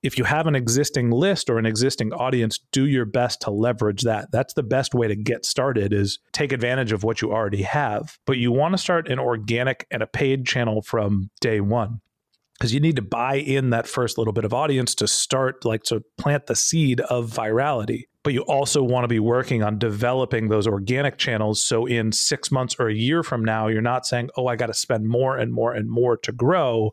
if you have an existing list or an existing audience, do your best to leverage that. That's the best way to get started, is take advantage of what you already have. But you want to start an organic and a paid channel from day one, because you need to buy in that first little bit of audience to start, like, to plant the seed of virality. But you also want to be working on developing those organic channels. So in 6 months or a year from now, you're not saying, oh, I got to spend more and more and more to grow.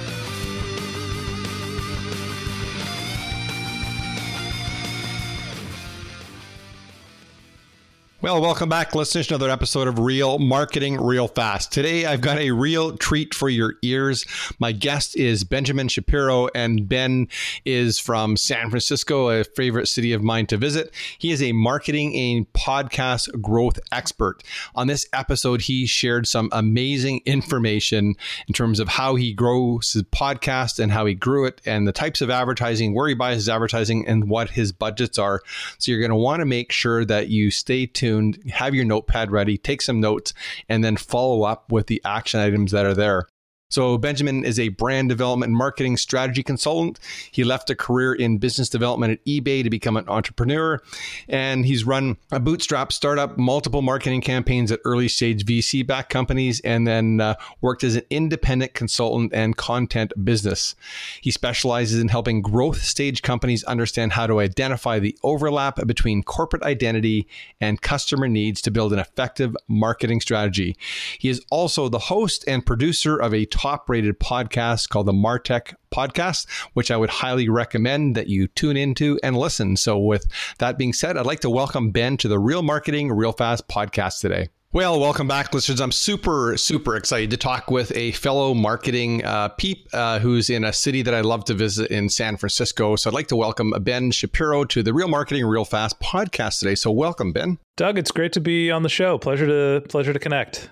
Well, welcome back. Let's finish another episode of Real Marketing Real Fast. Today, I've got a real treat for your ears. My guest is Benjamin Shapiro, and Ben is from San Francisco, a favorite city of mine to visit. He is a marketing and podcast growth expert. On this episode, he shared some amazing information in terms of how he grows his podcast and how he grew it, and the types of advertising, where he buys his advertising, and what his budgets are. So you're going to want to make sure that you stay tuned. Have your notepad ready, take some notes, and then follow up with the action items that are there. So Benjamin is a brand development and marketing strategy consultant. He left a career in business development at eBay to become an entrepreneur. And he's run a bootstrap startup, multiple marketing campaigns at early stage VC-backed companies, and then worked as an independent consultant and content business. He specializes in helping growth stage companies understand how to identify the overlap between corporate identity and customer needs to build an effective marketing strategy. He is also the host and producer of a top-rated podcast called The MarTech Podcast, which I would highly recommend that you tune into and listen. So with that being said, I'd like to welcome Ben to the Real Marketing Real Fast podcast today. Well, welcome back, listeners. I'm super, super excited to talk with a fellow marketing peep who's in a city that I love to visit in San Francisco. So I'd like to welcome Ben Shapiro to the Real Marketing Real Fast podcast today. So welcome, Ben. Doug, it's great to be on the show. Pleasure to connect.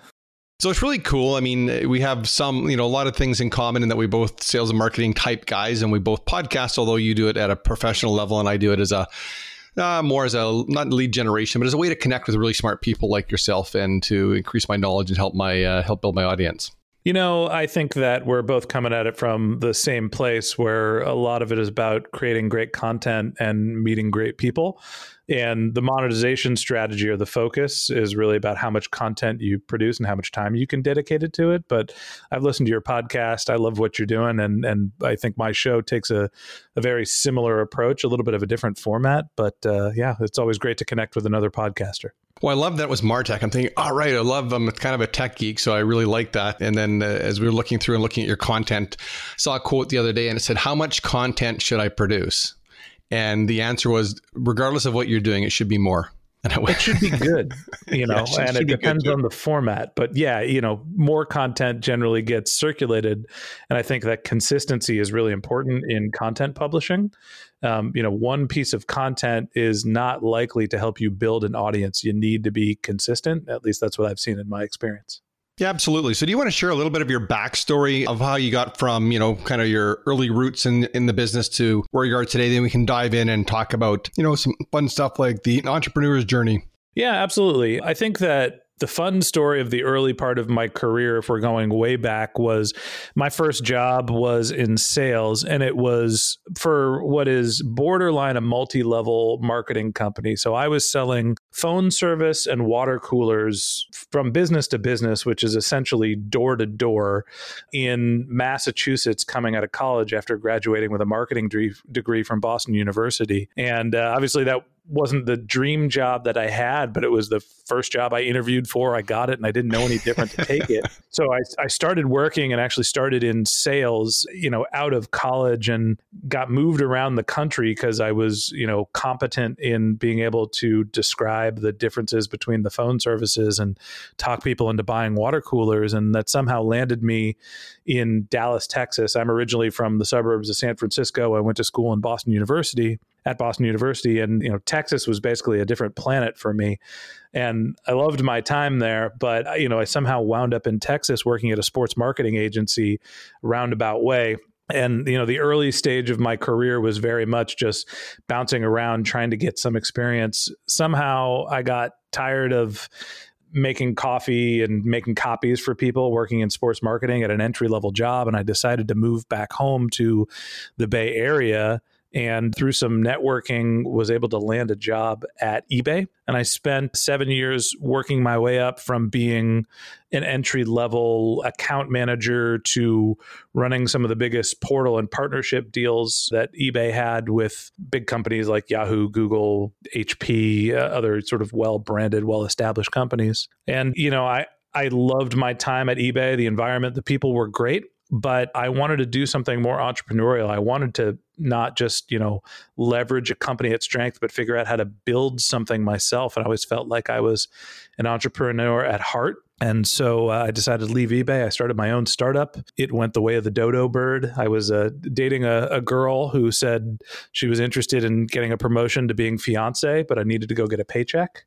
So it's really cool. I mean, we have some, a lot of things in common in that we both sales and marketing type guys, and we both podcast, although you do it at a professional level and I do it as more as a not lead generation, but as a way to connect with really smart people like yourself and to increase my knowledge and help my help build my audience. I think that we're both coming at it from the same place, where a lot of it is about creating great content and meeting great people. And the monetization strategy or the focus is really about how much content you produce and how much time you can dedicate it to it. But I've listened to your podcast. I love what you're doing. And I think my show takes a very similar approach, a little bit of a different format. But yeah, it's always great to connect with another podcaster. Well, I love that it was MarTech. I'm thinking, all right, I love, I'm kind of a tech geek, so I really like that. And then as we were looking through and looking at your content, I saw a quote the other day and it said, how much content should I produce? And the answer was, regardless of what you're doing, it should be more. And it should be good, and it depends on the format. But yeah, more content generally gets circulated. And I think that consistency is really important in content publishing. One piece of content is not likely to help you build an audience. You need to be consistent. At least that's what I've seen in my experience. Yeah, absolutely. So do you want to share a little bit of your backstory of how you got from, kind of your early roots in the business to where you are today? Then we can dive in and talk about, some fun stuff like the entrepreneur's journey. Yeah, absolutely. I think that the fun story of the early part of my career, if we're going way back, was my first job was in sales, and it was for what is borderline a multi-level marketing company. So I was selling phone service and water coolers from business to business, which is essentially door to door in Massachusetts, coming out of college after graduating with a marketing degree from Boston University. And obviously that wasn't the dream job that I had, but it was the first job I interviewed for. I got it and I didn't know any different to take it. So I started working and actually started in sales, out of college, and got moved around the country because I was, competent in being able to describe the differences between the phone services and talk people into buying water coolers. And that somehow landed me in Dallas, Texas. I'm originally from the suburbs of San Francisco. I went to school in Boston University. at Boston University. And, you know, Texas was basically a different planet for me. And I loved my time there, but, you know, I somehow wound up in Texas working at a sports marketing agency roundabout way. And, you know, the early stage of my career was very much just bouncing around, trying to get some experience. Somehow I got tired of making coffee and making copies for people, working in sports marketing at an entry-level job. And I decided to move back home to the Bay Area, and through some networking was able to land a job at eBay. And I spent 7 years working my way up from being an entry-level account manager to running some of the biggest portal and partnership deals that eBay had with big companies like Yahoo, Google, HP, other sort of well-branded, well-established companies. And, you know, I loved my time at eBay, the environment, the people were great. But I wanted to do something more entrepreneurial. I wanted to not just, you know, leverage a company at strength, but figure out how to build something myself. And I always felt like I was an entrepreneur at heart. And so I decided to leave eBay. I started my own startup. It went the way of the dodo bird. I was dating a girl who said she was interested in getting a promotion to being fiance, but I needed to go get a paycheck.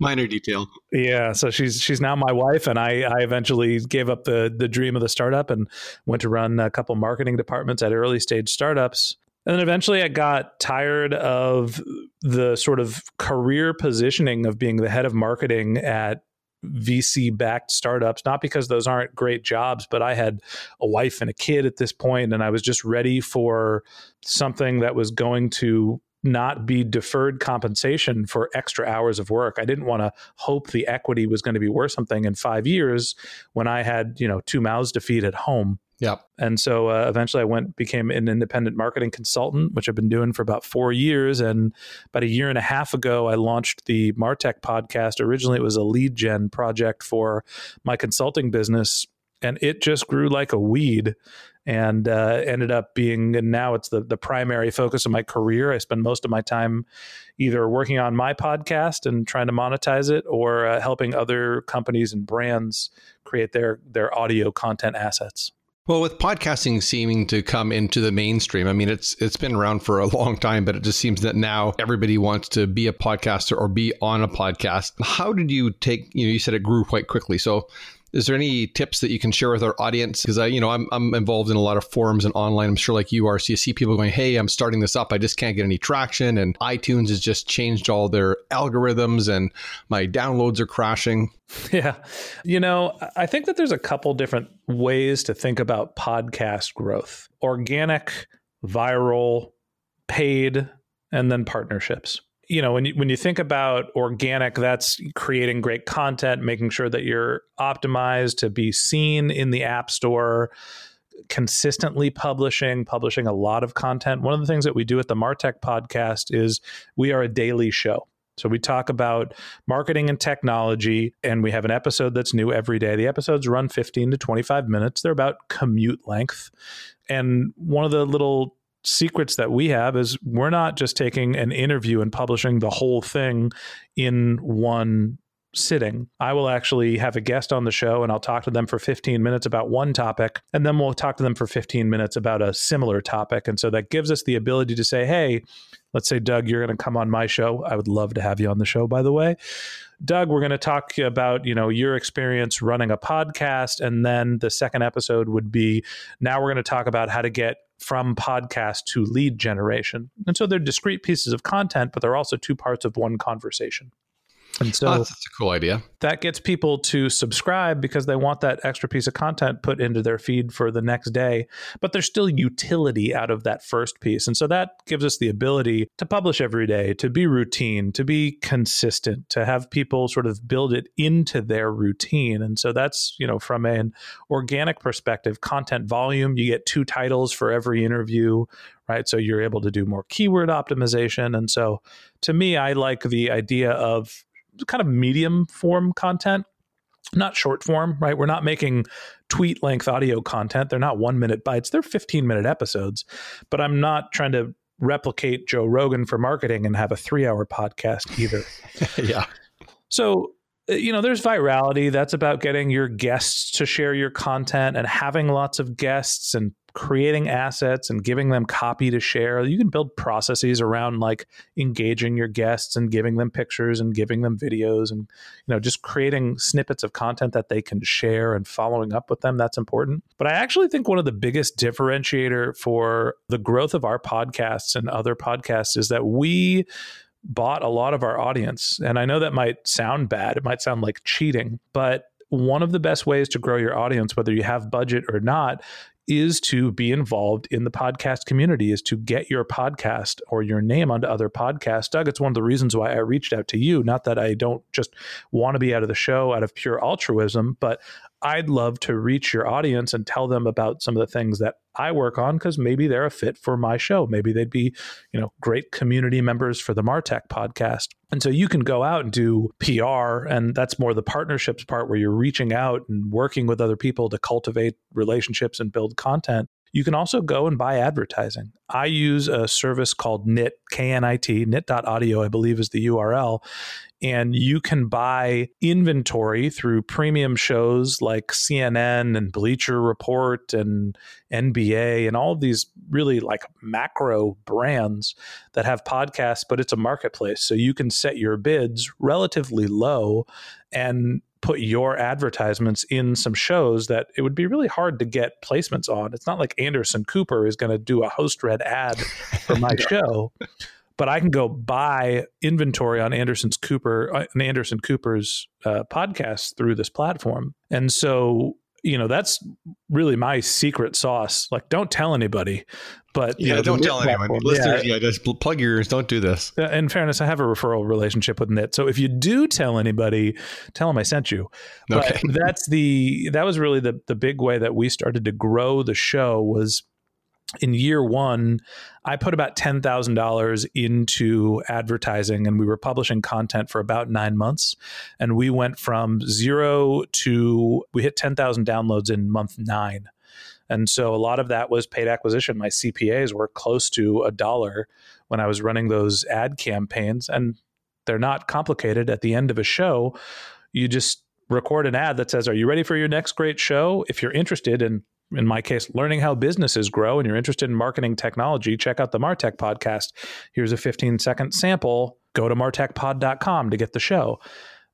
Minor detail. Yeah. So she's now my wife, and I eventually gave up the dream of the startup and went to run a couple marketing departments at early stage startups. And then eventually I got tired of the sort of career positioning of being the head of marketing at VC-backed startups, not because those aren't great jobs, but I had a wife and a kid at this point, and I was just ready for something that was going to not be deferred compensation for extra hours of work. I didn't want to hope the equity was going to be worth something in 5 years when I had, you know, two mouths to feed at home. Yep. And so eventually I became an independent marketing consultant, which I've been doing for about 4 years. And about a year and a half ago, I launched the MarTech podcast. Originally, it was a lead gen project for my consulting business, and it just grew like a weed and ended up being, and now it's the primary focus of my career. I spend most of my time either working on my podcast and trying to monetize it, or helping other companies and brands create their audio content assets. Well, with podcasting seeming to come into the mainstream, I mean, it's been around for a long time, but it just seems that now everybody wants to be a podcaster or be on a podcast. How did you take, you know, you said it grew quite quickly. So is there any tips that you can share with our audience? Because I, you know, I'm involved in a lot of forums and online, I'm sure like you are. So you see people going, hey, I'm starting this up, I just can't get any traction. And iTunes has just changed all their algorithms and my downloads are crashing. Yeah. You know, I think that there's a couple different ways to think about podcast growth: organic, viral, paid, and then partnerships. You know, when you think about organic, that's creating great content, making sure that you're optimized to be seen in the App Store, consistently publishing a lot of content. One of the things that we do at the MarTech podcast is we are a daily show. So we talk about marketing and technology, and we have an episode that's new every day. The episodes run 15 to 25 minutes. They're about commute length. And one of the little secrets that we have is we're not just taking an interview and publishing the whole thing in one sitting. I will actually have a guest on the show, and I'll talk to them for 15 minutes about one topic, and then we'll talk to them for 15 minutes about a similar topic. And so that gives us the ability to say, hey, let's say, Doug, you're going to come on my show. I would love to have you on the show, by the way. Doug, we're going to talk about, you know, your experience running a podcast. And then the second episode would be, now we're going to talk about how to get from podcast to lead generation. And so they're discrete pieces of content, but they're also two parts of one conversation. And so that's a cool idea. That gets people to subscribe because they want that extra piece of content put into their feed for the next day, but there's still utility out of that first piece. And so that gives us the ability to publish every day, to be routine, to be consistent, to have people sort of build it into their routine. And so that's, you know, from an organic perspective, content volume, you get two titles for every interview, right? So you're able to do more keyword optimization. And so to me, I like the idea of kind of medium form content, not short form, right? We're not making tweet length audio content. They're not 1 minute bites. They're 15 minute episodes, but I'm not trying to replicate Joe Rogan for marketing and have a 3 hour podcast either. Yeah. So, you know, there's virality. That's about getting your guests to share your content and having lots of guests and creating assets and giving them copy to share. You can build processes around like engaging your guests and giving them pictures and giving them videos and, you know, just creating snippets of content that they can share and following up with them. That's important. But I actually think one of the biggest differentiator for the growth of our podcasts and other podcasts is that we bought a lot of our audience. And I know that might sound bad. It might sound like cheating, but one of the best ways to grow your audience, whether you have budget or not, is to be involved in the podcast community, is to get your podcast or your name onto other podcasts. Doug, it's one of the reasons why I reached out to you. Not that I don't just want to be out of the show out of pure altruism, but I'd love to reach your audience and tell them about some of the things that I work on, because maybe they're a fit for my show. Maybe they'd be, you know, great community members for the MarTech podcast. And so you can go out and do PR, and that's more the partnerships part where you're reaching out and working with other people to cultivate relationships and build content. You can also go and buy advertising. I use a service called Knit, Knit, Knit.audio, I believe is the URL. And you can buy inventory through premium shows like CNN and Bleacher Report and NBA and all of these really like macro brands that have podcasts, but it's a marketplace. So you can set your bids relatively low and put your advertisements in some shows that it would be really hard to get placements on. It's not like Anderson Cooper is going to do a host read ad for my show, but I can go buy inventory on Anderson Cooper's podcast through this platform. And so, you know, that's really my secret sauce. Like, don't tell anybody, but yeah, you know, don't tell anyone. Listeners, yeah, just plug your ears. Don't do this. In fairness, I have a referral relationship with Knit. So if you do tell anybody, tell them I sent you. Okay. But that was really the big way that we started to grow the show was, in year one, I put about $10,000 into advertising, and we were publishing content for about 9 months. And we went from zero to, we hit 10,000 downloads in month 9. And so a lot of that was paid acquisition. My CPAs were close to $1 when I was running those ad campaigns. And they're not complicated. At the end of a show, you just record an ad that says, "Are you ready for your next great show? If you're interested in my case, learning how businesses grow, and you're interested in marketing technology, check out the MarTech podcast. Here's a 15-second sample. Go to martechpod.com to get the show."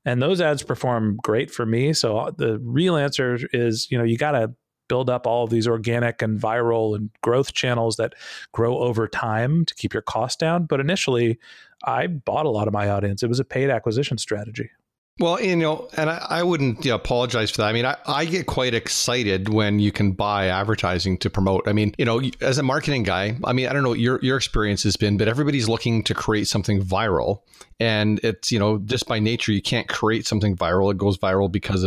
And those ads perform great for me. So the real answer is, you know, you got to build up all of these organic and viral and growth channels that grow over time to keep your costs down. But initially, I bought a lot of my audience. It was a paid acquisition strategy. Well, you know, and I wouldn't apologize for that. I mean, I get quite excited when you can buy advertising to promote. I mean, you know, as a marketing guy, I mean, I don't know what your experience has been, but everybody's looking to create something viral. And it's, you know, just by nature, you can't create something viral. It goes viral because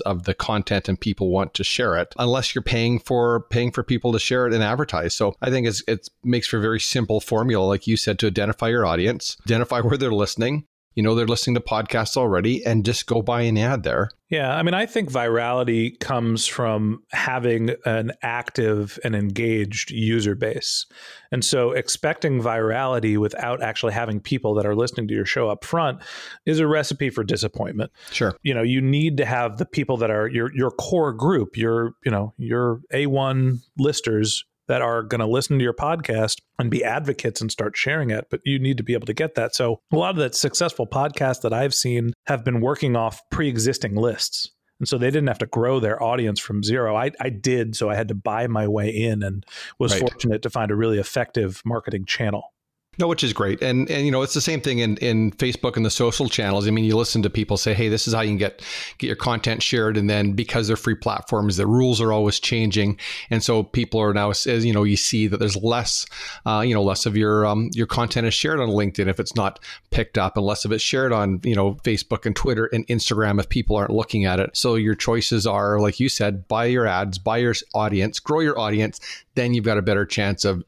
of the content, and people want to share it, unless you're paying for people to share it and advertise. So I think it makes for a very simple formula, like you said, to identify your audience, identify where they're listening. You know, they're listening to podcasts already, and just go buy an ad there. Yeah. I mean, I think virality comes from having an active and engaged user base. And so expecting virality without actually having people that are listening to your show up front is a recipe for disappointment. Sure. You know, you need to have the people that are your core group, your A1 listers that are going to listen to your podcast and be advocates and start sharing it, but you need to be able to get that. So a lot of the successful podcasts that I've seen have been working off pre-existing lists. And so they didn't have to grow their audience from zero. I did, so I had to buy my way in, and was fortunate to find a really effective marketing channel. No, which is great. And you know, it's the same thing in Facebook and the social channels. I mean, you listen to people say, "Hey, this is how you can get your content shared." And then because they're free platforms, the rules are always changing. And so people are now, as you know, you see that there's less of your content is shared on LinkedIn if it's not picked up, and less of it's shared on, you know, Facebook and Twitter and Instagram if people aren't looking at it. So your choices are, like you said, buy your ads, buy your audience, grow your audience. Then you've got a better chance of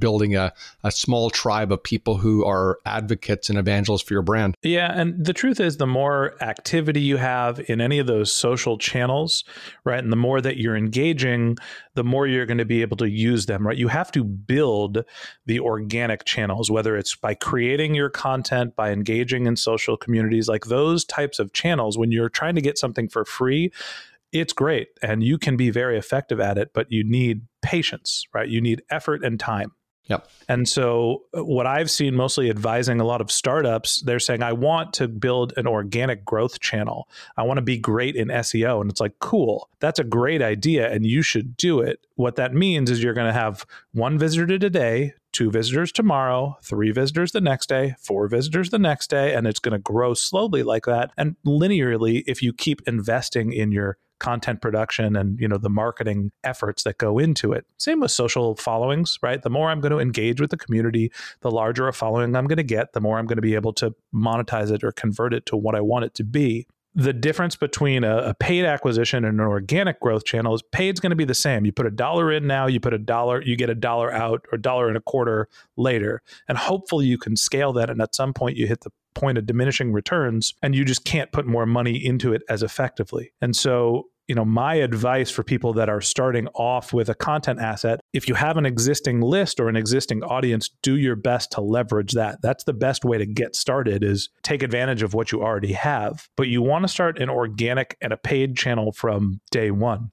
building a small tribe of people who are advocates and evangelists for your brand. Yeah. And the truth is, the more activity you have in any of those social channels, right, and the more that you're engaging, the more you're going to be able to use them, right? You have to build the organic channels, whether it's by creating your content, by engaging in social communities, like those types of channels. When you're trying to get something for free, it's great and you can be very effective at it, but you need patience, right? You need effort and time. Yep. And so what I've seen mostly advising a lot of startups, they're saying, I want to build an organic growth channel. I want to be great in SEO. And it's like, cool, that's a great idea and you should do it. What that means is you're going to have one visitor today, two visitors tomorrow, three visitors the next day, four visitors the next day, and it's going to grow slowly like that. And linearly, if you keep investing in your content production and, you know, the marketing efforts that go into it. Same with social followings, right? The more I'm going to engage with the community, the larger a following I'm going to get, the more I'm going to be able to monetize it or convert it to what I want it to be. The difference between a paid acquisition and an organic growth channel is paid's going to be the same. You put a dollar in now, you get a dollar out or dollar and a quarter later. And hopefully you can scale that. And at some point you hit the point of diminishing returns and you just can't put more money into it as effectively. And so, you know, my advice for people that are starting off with a content asset, if you have an existing list or an existing audience, do your best to leverage that. That's the best way to get started, is take advantage of what you already have. But you want to start an organic and a paid channel from day one,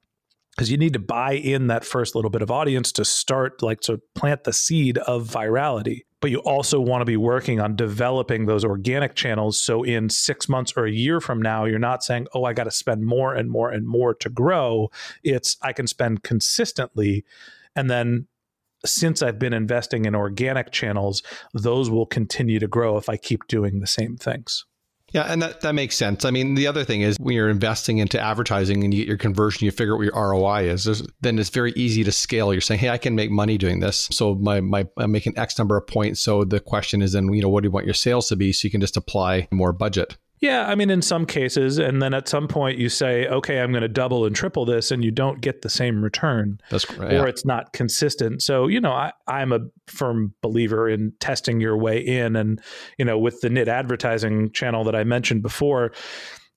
because you need to buy in that first little bit of audience to start, like, to plant the seed of virality. But you also want to be working on developing those organic channels. So in 6 months or a year from now, you're not saying, oh, I got to spend more and more and more to grow. It's, I can spend consistently. And then since I've been investing in organic channels, those will continue to grow if I keep doing the same things. Yeah, and that makes sense. I mean, the other thing is when you're investing into advertising and you get your conversion, you figure out what your ROI is, then it's very easy to scale. You're saying, hey, I can make money doing this. So I'm making X number of points. So the question is then, you know, what do you want your sales to be? So you can just apply more budget. Yeah, I mean, in some cases. And then at some point you say, okay, I'm going to double and triple this, and you don't get the same return. That's correct. Or it's not consistent. So, you know, I'm a firm believer in testing your way in. And, you know, with the Knit advertising channel that I mentioned before,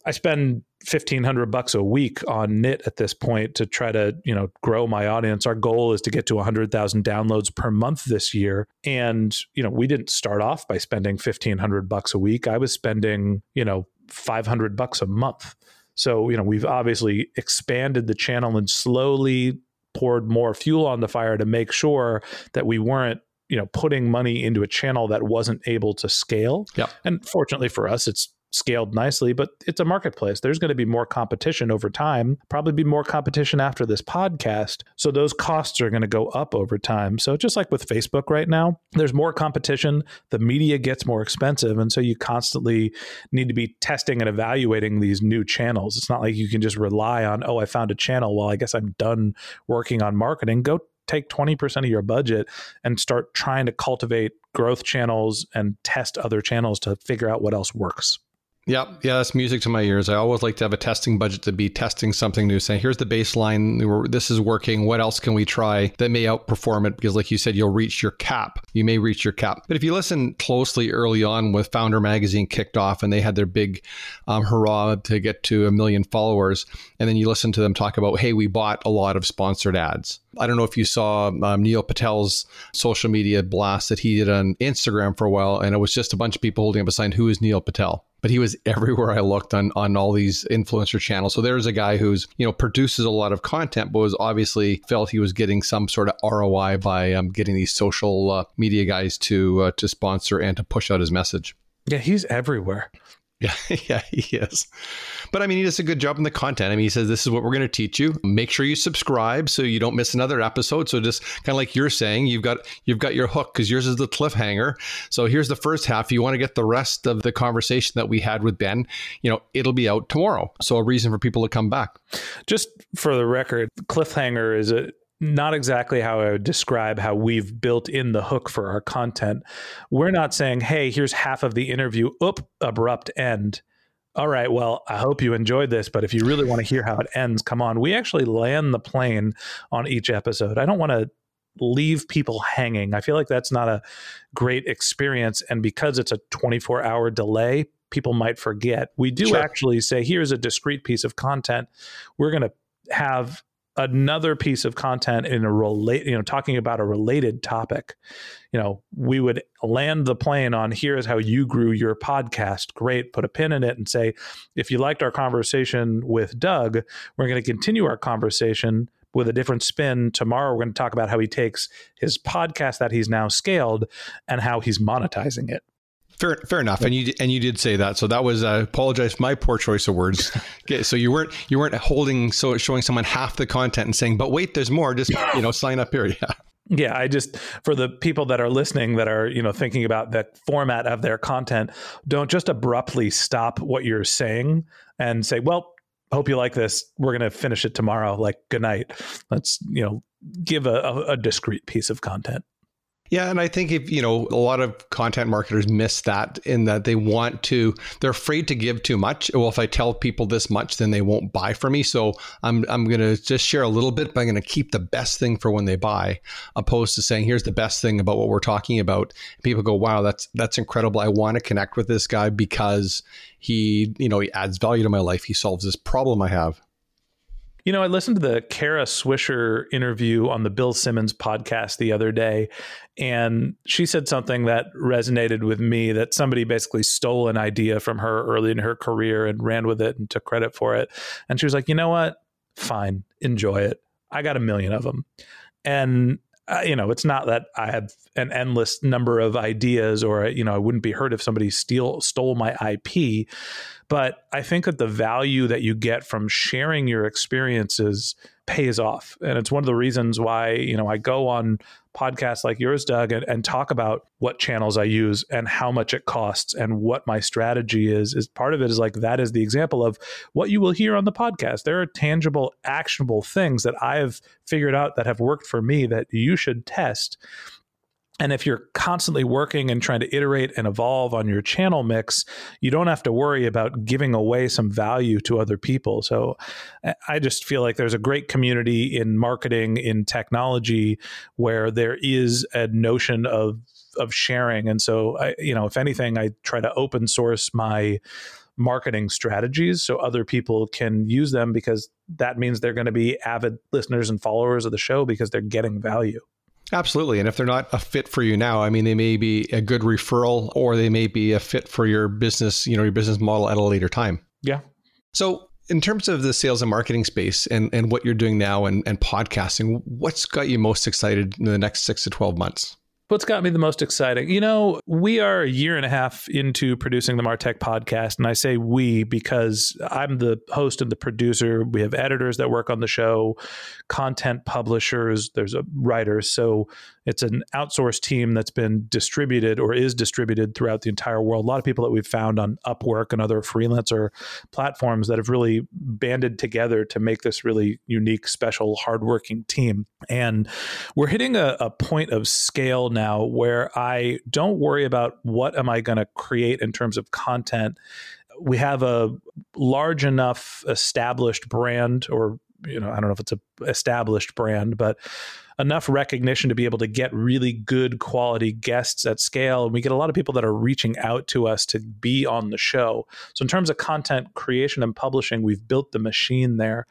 I spend $1,500 a week on Knit at this point to try to, you know, grow my audience. Our goal is to get to 100,000 downloads per month this year. And, you know, we didn't start off by spending $1,500 a week. I was spending, you know, $500 a month. So, you know, we've obviously expanded the channel and slowly poured more fuel on the fire to make sure that we weren't, you know, putting money into a channel that wasn't able to scale. Yep. And fortunately for us, it's scaled nicely, but it's a marketplace. There's going to be more competition over time, probably be more competition after this podcast. So those costs are going to go up over time. So just like with Facebook right now, there's more competition, the media gets more expensive. And so you constantly need to be testing and evaluating these new channels. It's not like you can just rely on, oh, I found a channel. Well, I guess I'm done working on marketing. Go take 20% of your budget and start trying to cultivate growth channels and test other channels to figure out what else works. Yep. Yeah, that's music to my ears. I always like to have a testing budget to be testing something new, saying, here's the baseline. This is working. What else can we try that may outperform it? Because like you said, you'll reach your cap. You may reach your cap. But if you listen closely early on with Founder Magazine kicked off and they had their big hurrah to get to 1 million followers. And then you listen to them talk about, hey, we bought a lot of sponsored ads. I don't know if you saw Neil Patel's social media blast that he did on Instagram for a while. And it was just a bunch of people holding up a sign, who is Neil Patel? But he was everywhere I looked on all these influencer channels. So there's a guy who's, you know, produces a lot of content, but was obviously felt he was getting some sort of ROI by getting these social media guys to sponsor and to push out his message. Yeah, he's everywhere. Yeah, he is. But I mean, he does a good job in the content. I mean, he says, this is what we're going to teach you. Make sure you subscribe so you don't miss another episode. So just kind of like you're saying, you've got your hook because yours is the cliffhanger. So here's the first half. You want to get the rest of the conversation that we had with Ben, you know, it'll be out tomorrow. So a reason for people to come back. Just for the record, cliffhanger is not exactly how I would describe how we've built in the hook for our content. We're not saying, hey, here's half of the interview, abrupt end. All right, well, I hope you enjoyed this, but if you really want to hear how it ends, come on. We actually land the plane on each episode. I don't want to leave people hanging. I feel like that's not a great experience. And because it's a 24-hour delay, people might forget. We do actually say, here's a discrete piece of content. We're going to have another piece of content in a relate, you know, talking about a related topic, you know, we would land the plane on here is how you grew your podcast. Great. Put a pin in it and say, if you liked our conversation with Doug, we're going to continue our conversation with a different spin. Tomorrow, we're going to talk about how he takes his podcast that he's now scaled and how he's monetizing it. Fair enough. And you did say that. So that was, I apologize for my poor choice of words. Okay, so you weren't holding, so showing someone half the content and saying, but wait, there's more, just, you know, sign up here. Yeah. Yeah. I just, for the people that are listening, that are, you know, thinking about that format of their content, don't just abruptly stop what you're saying and say, well, hope you like this. We're going to finish it tomorrow. Like, good night. Let's, you know, give a discrete piece of content. Yeah. And I think if, you know, a lot of content marketers miss that, in that they want to, they're afraid to give too much. Well, if I tell people this much, then they won't buy from me. So I'm going to just share a little bit, but I'm going to keep the best thing for when they buy, opposed to saying, here's the best thing about what we're talking about. And people go, wow, that's incredible. I want to connect with this guy because he, you know, he adds value to my life. He solves this problem I have. You know, I listened to the Kara Swisher interview on the Bill Simmons podcast the other day, and she said something that resonated with me, that somebody basically stole an idea from her early in her career and ran with it and took credit for it. And she was like, you know what? Fine. Enjoy it. I got 1 million of them. And, you know, it's not that I have an endless number of ideas, or, you know, I wouldn't be hurt if somebody stole my IP. But I think that the value that you get from sharing your experiences pays off. And it's one of the reasons why, you know, I go on podcasts like yours, Doug, and talk about what channels I use and how much it costs and what my strategy is part of it is like, that is the example of what you will hear on the podcast. There are tangible, actionable things that I have figured out that have worked for me that you should test. And if you're constantly working and trying to iterate and evolve on your channel mix, you don't have to worry about giving away some value to other people. So I just feel like there's a great community in marketing, in technology, where there is a notion of sharing. And so, I, you know, if anything, I try to open source my marketing strategies so other people can use them, because that means they're going to be avid listeners and followers of the show because they're getting value. Absolutely. And if they're not a fit for you now, I mean, they may be a good referral, or they may be a fit for your business, you know, your business model at a later time. Yeah. So in terms of the sales and marketing space and what you're doing now and podcasting, what's got you most excited in the next 6 to 12 months? What's got me the most exciting? You know, we are a year and a half into producing the MarTech podcast. And I say we because I'm the host and the producer. We have editors that work on the show, content publishers, there's a writer. So it's an outsourced team that's been distributed or is distributed throughout the entire world. A lot of people that we've found on Upwork and other freelancer platforms that have really banded together to make this really unique, special, hardworking team. And we're hitting a point of scale now where I don't worry about what am I going to create in terms of content. We have a large enough established brand, or, you know, I don't know if it's a established brand, but enough recognition to be able to get really good quality guests at scale. And we get a lot of people that are reaching out to us to be on the show. So in terms of content creation and publishing, we've built the machine there.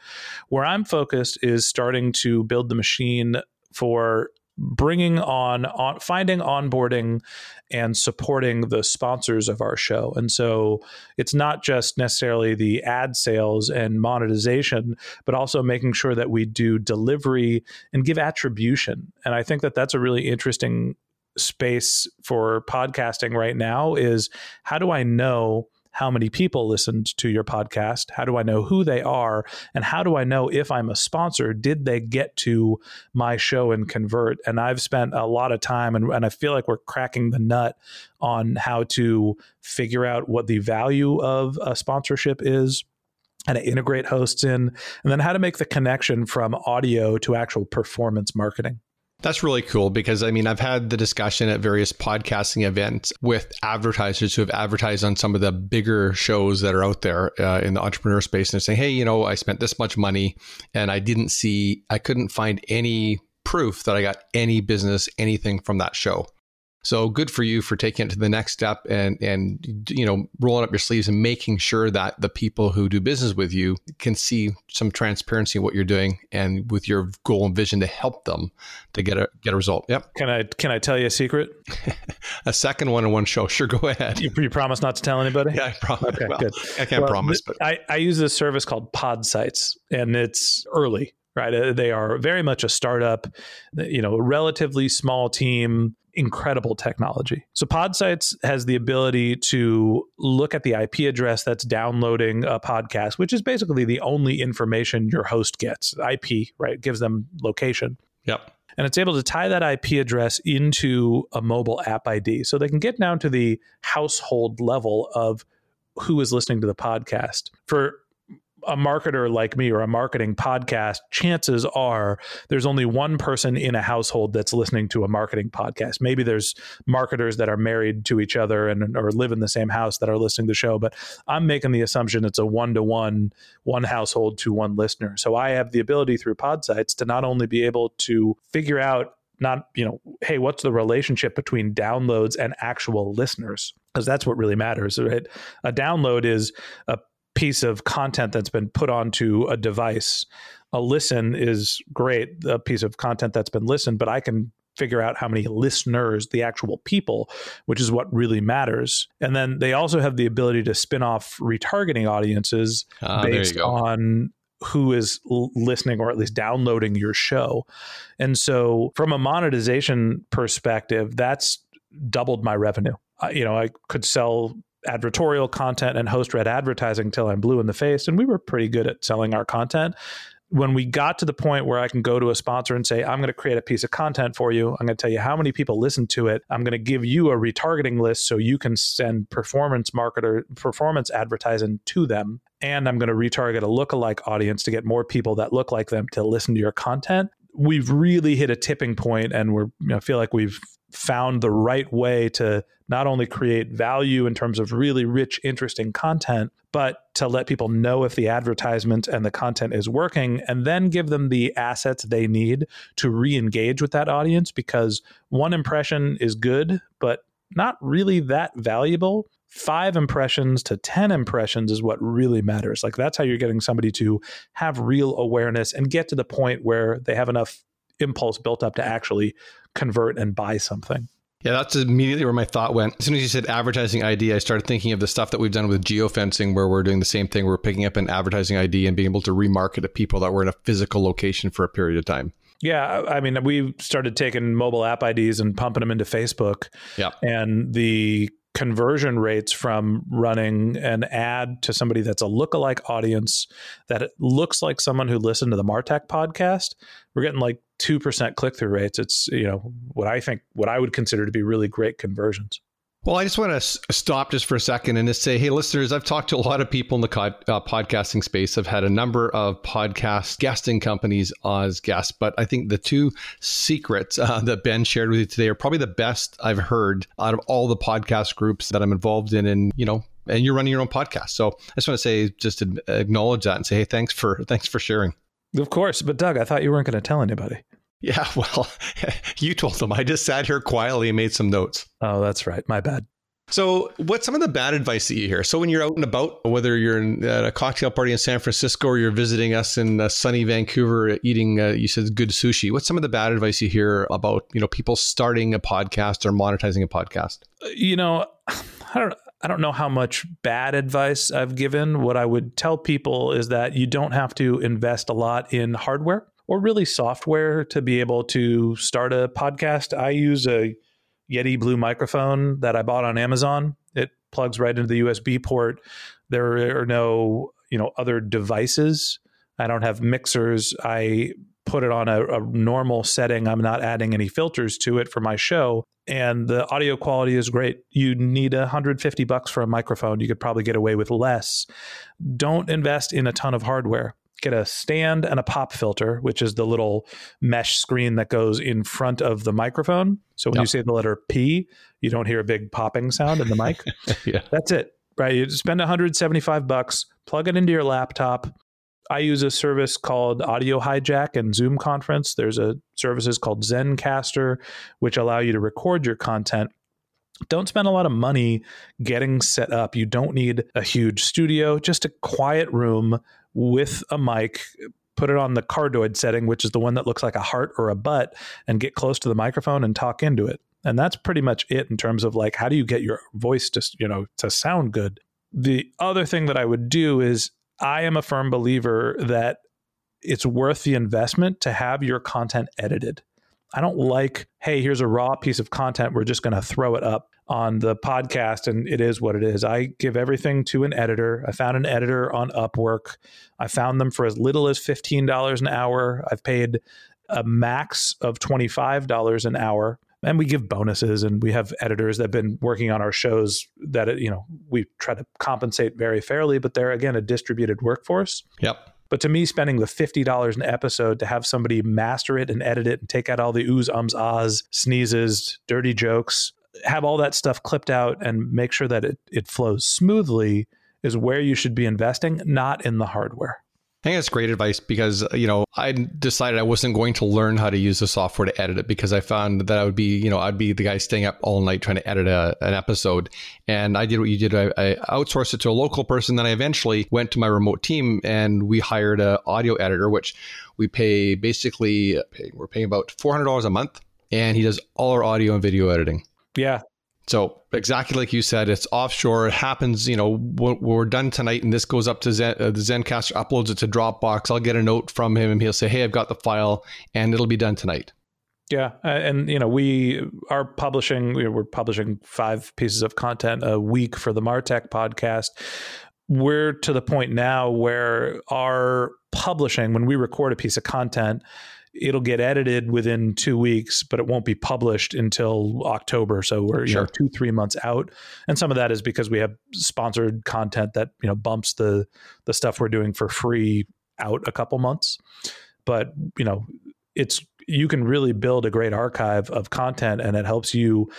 Where I'm focused is starting to build the machine for bringing on finding, onboarding, and supporting the sponsors of our show. And so it's not just necessarily the ad sales and monetization, but also making sure that we do delivery and give attribution. And I think that that's a really interesting space for podcasting right now, is how do I know how many people listened to your podcast? How do I know who they are? And how do I know if I'm a sponsor, did they get to my show and convert? And I've spent a lot of time and I feel like we're cracking the nut on how to figure out what the value of a sponsorship is, how to integrate hosts in, and then how to make the connection from audio to actual performance marketing. That's really cool, because I mean, I've had the discussion at various podcasting events with advertisers who have advertised on some of the bigger shows that are out there in the entrepreneur space, and they're saying, hey, you know, I spent this much money and I couldn't find any proof that I got any business, anything from that show. So good for you for taking it to the next step and you know, rolling up your sleeves and making sure that the people who do business with you can see some transparency in what you're doing and with your goal and vision to help them to get a result. Yep. Can I tell you a secret? A second one in one show. Sure, go ahead. You promise not to tell anybody? Yeah, I promise. Okay, well, good. I can't promise, but I use this service called PodSites, and it's early, right? They are very much a startup, you know, a relatively small team, incredible technology. So PodSites has the ability to look at the IP address that's downloading a podcast, which is basically the only information your host gets. IP, right? It gives them location. Yep. And it's able to tie that IP address into a mobile app ID. So they can get down to the household level of who is listening to the podcast. For a marketer like me or a marketing podcast, chances are there's only one person in a household that's listening to a marketing podcast. Maybe there's marketers that are married to each other and or live in the same house that are listening to the show, but I'm making the assumption it's a one-to-one, one household to one listener. So I have the ability through PodSites to not only be able to figure out, not, you know, hey, what's the relationship between downloads and actual listeners? Because that's what really matters, right? A download is a piece of content that's been put onto a device. A listen is great, a piece of content that's been listened, but I can figure out how many listeners, the actual people, which is what really matters. And then they also have the ability to spin off retargeting audiences based on who is listening or at least downloading your show. And so from a monetization perspective, that's doubled my revenue. You know, I could sell advertorial content and host read advertising till I'm blue in the face. And we were pretty good at selling our content. When we got to the point where I can go to a sponsor and say, I'm going to create a piece of content for you. I'm going to tell you how many people listen to it. I'm going to give you a retargeting list so you can send performance advertising to them. And I'm going to retarget a lookalike audience to get more people that look like them to listen to your content. We've really hit a tipping point, and we're, you know, feel like we've found the right way to not only create value in terms of really rich, interesting content, but to let people know if the advertisement and the content is working, and then give them the assets they need to re-engage with that audience, because one impression is good, but not really that valuable. 5 impressions to 10 impressions is what really matters. Like, that's how you're getting somebody to have real awareness and get to the point where they have enough impulse built up to actually convert and buy something. Yeah, that's immediately where my thought went. As soon as you said advertising ID, I started thinking of the stuff that we've done with geofencing, where we're doing the same thing. We're picking up an advertising ID and being able to remarket to people that were in a physical location for a period of time. Yeah, I mean, we started taking mobile app IDs and pumping them into Facebook. Yeah. And the conversion rates from running an ad to somebody that's a lookalike audience that looks like someone who listened to the MarTech podcast, we're getting like 2% click-through rates. It's, you know, what I would consider to be really great conversions. Well, I just want to stop just for a second and just say, hey, listeners, I've talked to a lot of people in the podcasting space. I've had a number of podcast guesting companies as guests, but I think the two secrets that Ben shared with you today are probably the best I've heard out of all the podcast groups that I'm involved in. And, you know, and you're running your own podcast. So I just want to say, just acknowledge that and say, hey, thanks for sharing. Of course. But Doug, I thought you weren't going to tell anybody. Yeah, well, you told them. I just sat here quietly and made some notes. Oh, that's right. My bad. So what's some of the bad advice that you hear? So when you're out and about, whether you're at a cocktail party in San Francisco or you're visiting us in sunny Vancouver eating, you said good sushi, what's some of the bad advice you hear about, you know, people starting a podcast or monetizing a podcast? You know, I don't know how much bad advice I've given. What I would tell people is that you don't have to invest a lot in hardware or really software to be able to start a podcast. I use a Yeti Blue microphone that I bought on Amazon. It plugs right into the USB port. There are no, you know, other devices. I don't have mixers. I put it on a normal setting. I'm not adding any filters to it for my show. And the audio quality is great. You need $150 for a microphone. You could probably get away with less. Don't invest in a ton of hardware. Get a stand and a pop filter, which is the little mesh screen that goes in front of the microphone. So when you say the letter P, you don't hear a big popping sound in the mic. Yeah. That's it, right? You spend $175, plug it into your laptop. I use a service called Audio Hijack and Zoom Conference. There's a services called Zencastr, which allow you to record your content. Don't spend a lot of money getting set up. You don't need a huge studio, just a quiet room with a mic. Put it on the cardioid setting, which is the one that looks like a heart or a butt, and get close to the microphone and talk into it. And that's pretty much it in terms of like, how do you get your voice to, you know, to sound good? The other thing that I would do is I am a firm believer that it's worth the investment to have your content edited. I don't like, hey, here's a raw piece of content. We're just going to throw it up on the podcast and it is what it is. I give everything to an editor. I found an editor on Upwork. I found them for as little as $15 an hour. I've paid a max of $25 an hour. And we give bonuses, and we have editors that have been working on our shows that, you know, we try to compensate very fairly, but they're, again, a distributed workforce. Yep. But to me, spending the $50 an episode to have somebody master it and edit it and take out all the oohs, ums, ahs, sneezes, dirty jokes, have all that stuff clipped out and make sure that it flows smoothly is where you should be investing, not in the hardware. I think that's great advice because, you know, I decided I wasn't going to learn how to use the software to edit it because I found that I would be, you know, I'd be the guy staying up all night trying to edit an episode. And I did what you did. I outsourced it to a local person. Then I eventually went to my remote team and we hired an audio editor, which we pay basically, we're paying about $400 a month. And he does all our audio and video editing. Yeah. So exactly like you said, it's offshore. It happens, you know, we're done tonight and this goes up to the Zencastr, uploads it to Dropbox. I'll get a note from him and he'll say, hey, I've got the file and it'll be done tonight. Yeah. And, you know, we're publishing 5 pieces of content a week for the MarTech podcast. We're to the point now where our publishing, when we record a piece of content, it'll get edited within 2 weeks, but it won't be published until October. So we're, you know, 2-3 months out. And some of that is because we have sponsored content that, you know, bumps the stuff we're doing for free out a couple months. But, you know, you can really build a great archive of content, and it helps you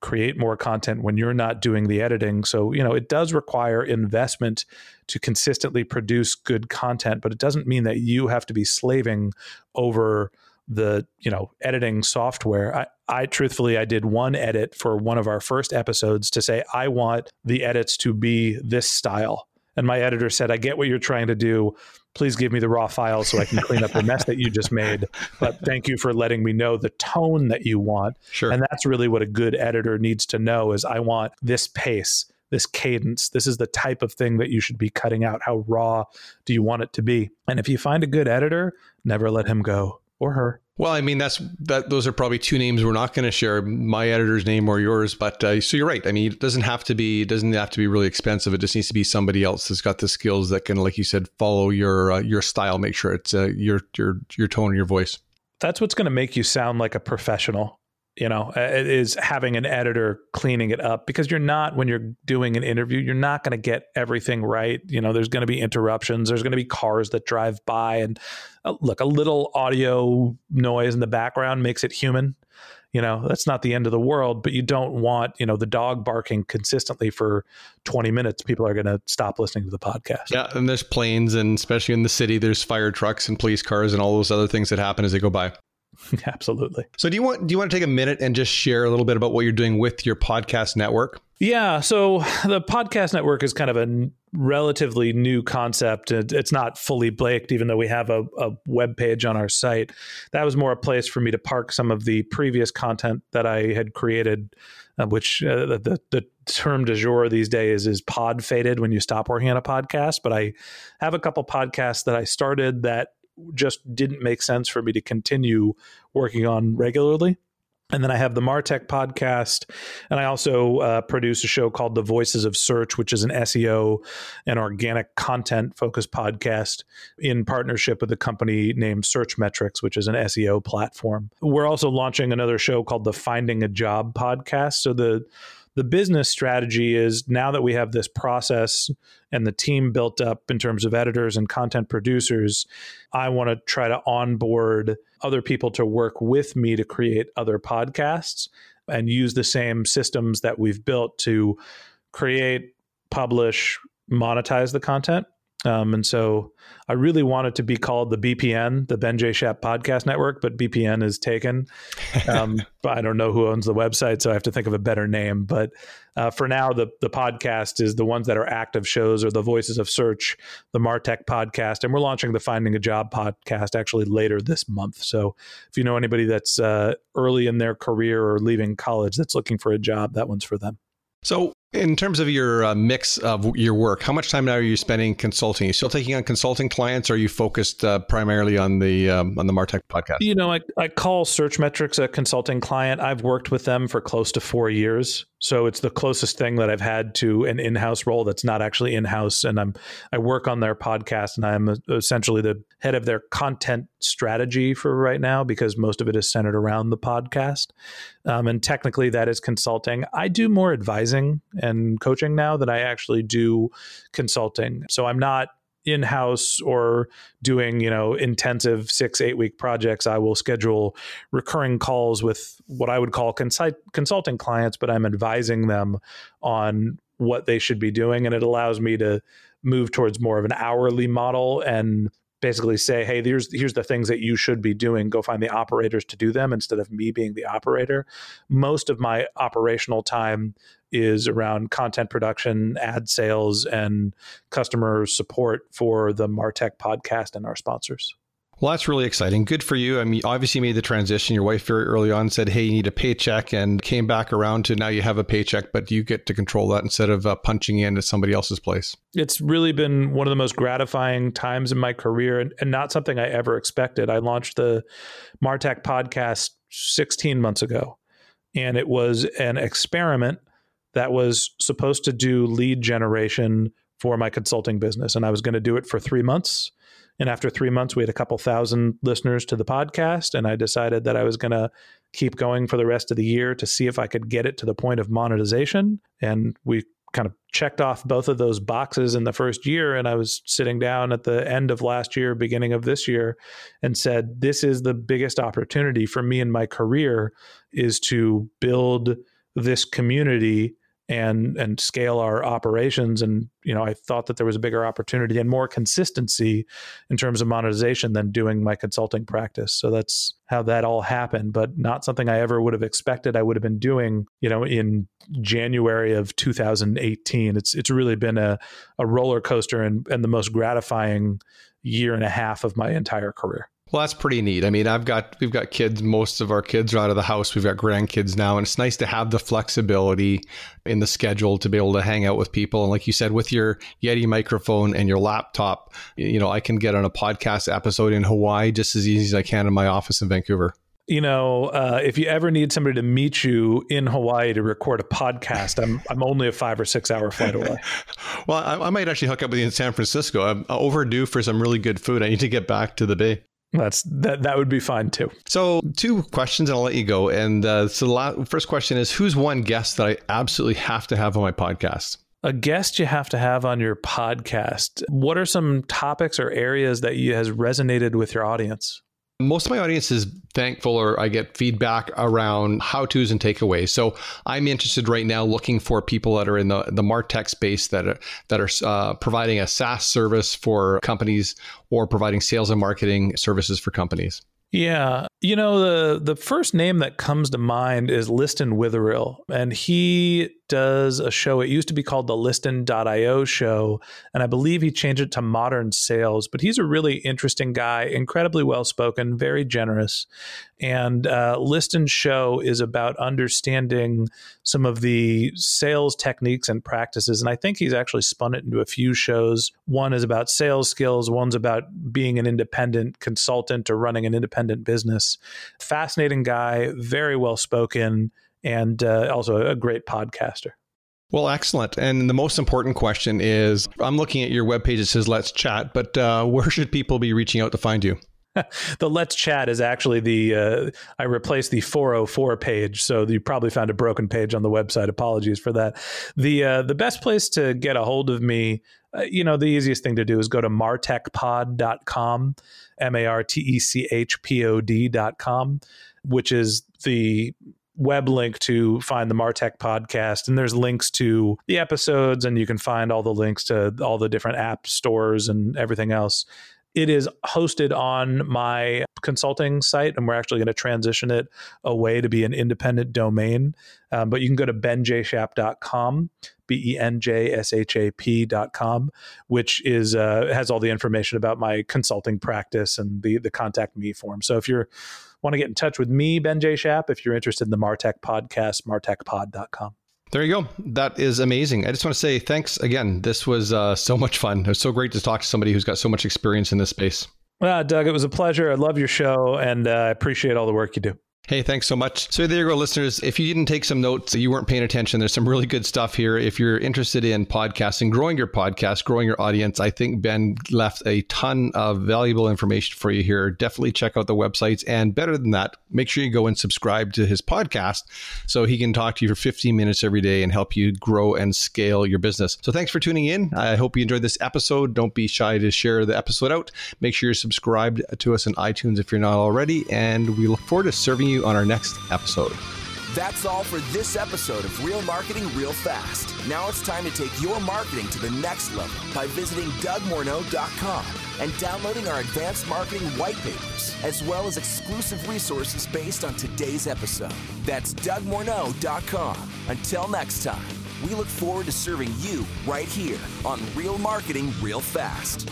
create more content when you're not doing the editing. So, you know, it does require investment to consistently produce good content, but it doesn't mean that you have to be slaving over the, you know, editing software. I truthfully, I did one edit for one of our first episodes to say, I want the edits to be this style. And my editor said, I get what you're trying to do. Please give me the raw file so I can clean up the mess that you just made. But thank you for letting me know the tone that you want. Sure. And that's really what a good editor needs to know is I want this pace, this cadence. This is the type of thing that you should be cutting out. How raw do you want it to be? And if you find a good editor, never let him go or her. Well, I mean, those are probably two names we're not going to share, my editor's name or yours, but so you're right. I mean, it doesn't have to be really expensive. It just needs to be somebody else that's got the skills that can, like you said, follow your style, make sure it's your tone, your voice. That's what's going to make you sound like a professional. You know, it is having an editor cleaning it up, because when you're doing an interview, you're not going to get everything right. You know, there's going to be interruptions. There's going to be cars that drive by. And look, a little audio noise in the background makes it human. You know, that's not the end of the world, but you don't want, you know, the dog barking consistently for 20 minutes. People are going to stop listening to the podcast. Yeah. And there's planes, and especially in the city, there's fire trucks and police cars and all those other things that happen as they go by. Absolutely. So do you want to take a minute and just share a little bit about what you're doing with your podcast network? Yeah. So the podcast network is kind of a relatively new concept. It's not fully baked, even though we have a web page on our site. That was more a place for me to park some of the previous content that I had created, which the term du jour these days is pod faded, when you stop working on a podcast. But I have a couple podcasts that I started that just didn't make sense for me to continue working on regularly. And then I have the MarTech podcast. And I also produce a show called The Voices of Search, which is an SEO and organic content focused podcast in partnership with a company named Search Metrics, which is an SEO platform. We're also launching another show called the Finding a Job podcast. So the business strategy is, now that we have this process and the team built up in terms of editors and content producers, I want to try to onboard other people to work with me to create other podcasts and use the same systems that we've built to create, publish, monetize the content. And so I really wanted to be called the BPN, the Ben J. Shapp Podcast Network, but BPN is taken. But I don't know who owns the website, so I have to think of a better name. But for now, the podcast is the ones that are active shows or the Voices of Search, the MarTech Podcast, and we're launching the Finding a Job podcast actually later this month. So if you know anybody that's early in their career or leaving college that's looking for a job, that one's for them. So in terms of your mix of your work, how much time now are you spending consulting? Are you still taking on consulting clients, or are you focused primarily on the MarTech podcast? You know, I call Search Metrics a consulting client. I've worked with them for close to 4 years. So it's the closest thing that I've had to an in-house role that's not actually in-house. And I work on their podcast, and I'm essentially the head of their content strategy for right now, because most of it is centered around the podcast. And technically that is consulting. I do more advising and coaching now than I actually do consulting. So I'm not in-house or doing, you know, intensive 6-8 week projects. I will schedule recurring calls with what I would call consulting clients, but I'm advising them on what they should be doing. And it allows me to move towards more of an hourly model and basically say, hey, here's the things that you should be doing. Go find the operators to do them, instead of me being the operator. Most of my operational time is around content production, ad sales, and customer support for the MarTech podcast and our sponsors. Well, that's really exciting. Good for you. I mean, obviously you made the transition. Your wife very early on said, hey, you need a paycheck, and came back around to now you have a paycheck, but you get to control that instead of punching in at somebody else's place. It's really been one of the most gratifying times in my career, and not something I ever expected. I launched the MarTech podcast 16 months ago, and it was an experiment that was supposed to do lead generation for my consulting business. And I was going to do it for 3 months. And after 3 months, we had a couple thousand listeners to the podcast. And I decided that I was going to keep going for the rest of the year to see if I could get it to the point of monetization. And we kind of checked off both of those boxes in the first year. And I was sitting down at the end of last year, beginning of this year, and said, this is the biggest opportunity for me in my career, is to build this community and scale our operations. And, you know, I thought that there was a bigger opportunity and more consistency in terms of monetization than doing my consulting practice. So that's how that all happened, but not something I ever would have expected I would have been doing, you know, in January of 2018. It's really been a roller coaster and the most gratifying year and a half of my entire career. Well, that's pretty neat. I mean, we've got kids. Most of our kids are out of the house. We've got grandkids now, and it's nice to have the flexibility in the schedule to be able to hang out with people. And like you said, with your Yeti microphone and your laptop, you know, I can get on a podcast episode in Hawaii just as easy as I can in my office in Vancouver. You know, if you ever need somebody to meet you in Hawaii to record a podcast, I'm only a 5 or 6 hour flight away. Well, I might actually hook up with you in San Francisco. I'm overdue for some really good food. I need to get back to the Bay. That would be fine too. So 2 questions, and I'll let you go. And so the first question is, who's one guest that I absolutely have to have on my podcast? A guest you have to have on your podcast. What are some topics or areas that has resonated with your audience? Most of my audience is thankful, or I get feedback around how-tos and takeaways. So I'm interested right now looking for people that are in the MarTech space that are providing a SaaS service for companies or providing sales and marketing services for companies. Yeah. You know, the first name that comes to mind is Liston Witherill, and he does a show. It used to be called the Liston.io show, and I believe he changed it to Modern Sales, but he's a really interesting guy, incredibly well-spoken, very generous. And Liston's show is about understanding some of the sales techniques and practices, and I think he's actually spun it into a few shows. One is about sales skills. One's about being an independent consultant or running an independent business. Fascinating guy, very well-spoken, and also a great podcaster. Well, excellent. And the most important question is, I'm looking at your webpage, it says Let's Chat, but where should people be reaching out to find you? The Let's Chat is actually I replaced the 404 page. So you probably found a broken page on the website. Apologies for that. The best place to get a hold of me, you know, the easiest thing to do is go to martechpod.com, martechpod.com, which is the web link to find the MarTech podcast, and there's links to the episodes, and you can find all the links to all the different app stores and everything else. It is hosted on my consulting site, and we're actually going to transition it away to be an independent domain. But you can go to benjshap.com, benjshap.com, which is has all the information about my consulting practice and the contact me form. So if you want to get in touch with me, Ben J. Shap, if you're interested in the MarTech podcast, martechpod-dot-com. There you go. That is amazing. I just want to say thanks again. This was so much fun. It was so great to talk to somebody who's got so much experience in this space. Well, Doug, it was a pleasure. I love your show, and I appreciate all the work you do. Hey, thanks so much. So there you go, listeners. If you didn't take some notes, you weren't paying attention, there's some really good stuff here. If you're interested in podcasting, growing your podcast, growing your audience, I think Ben left a ton of valuable information for you here. Definitely check out the websites. And better than that, make sure you go and subscribe to his podcast so he can talk to you for 15 minutes every day and help you grow and scale your business. So thanks for tuning in. I hope you enjoyed this episode. Don't be shy to share the episode out. Make sure you're subscribed to us on iTunes if you're not already. And we look forward to serving you on our next episode. That's all for this episode of Real Marketing Real Fast. Now it's time to take your marketing to the next level by visiting DougMorneau.com and downloading our advanced marketing white papers, as well as exclusive resources based on today's episode. That's DougMorneau.com. Until next time, we look forward to serving you right here on Real Marketing Real Fast.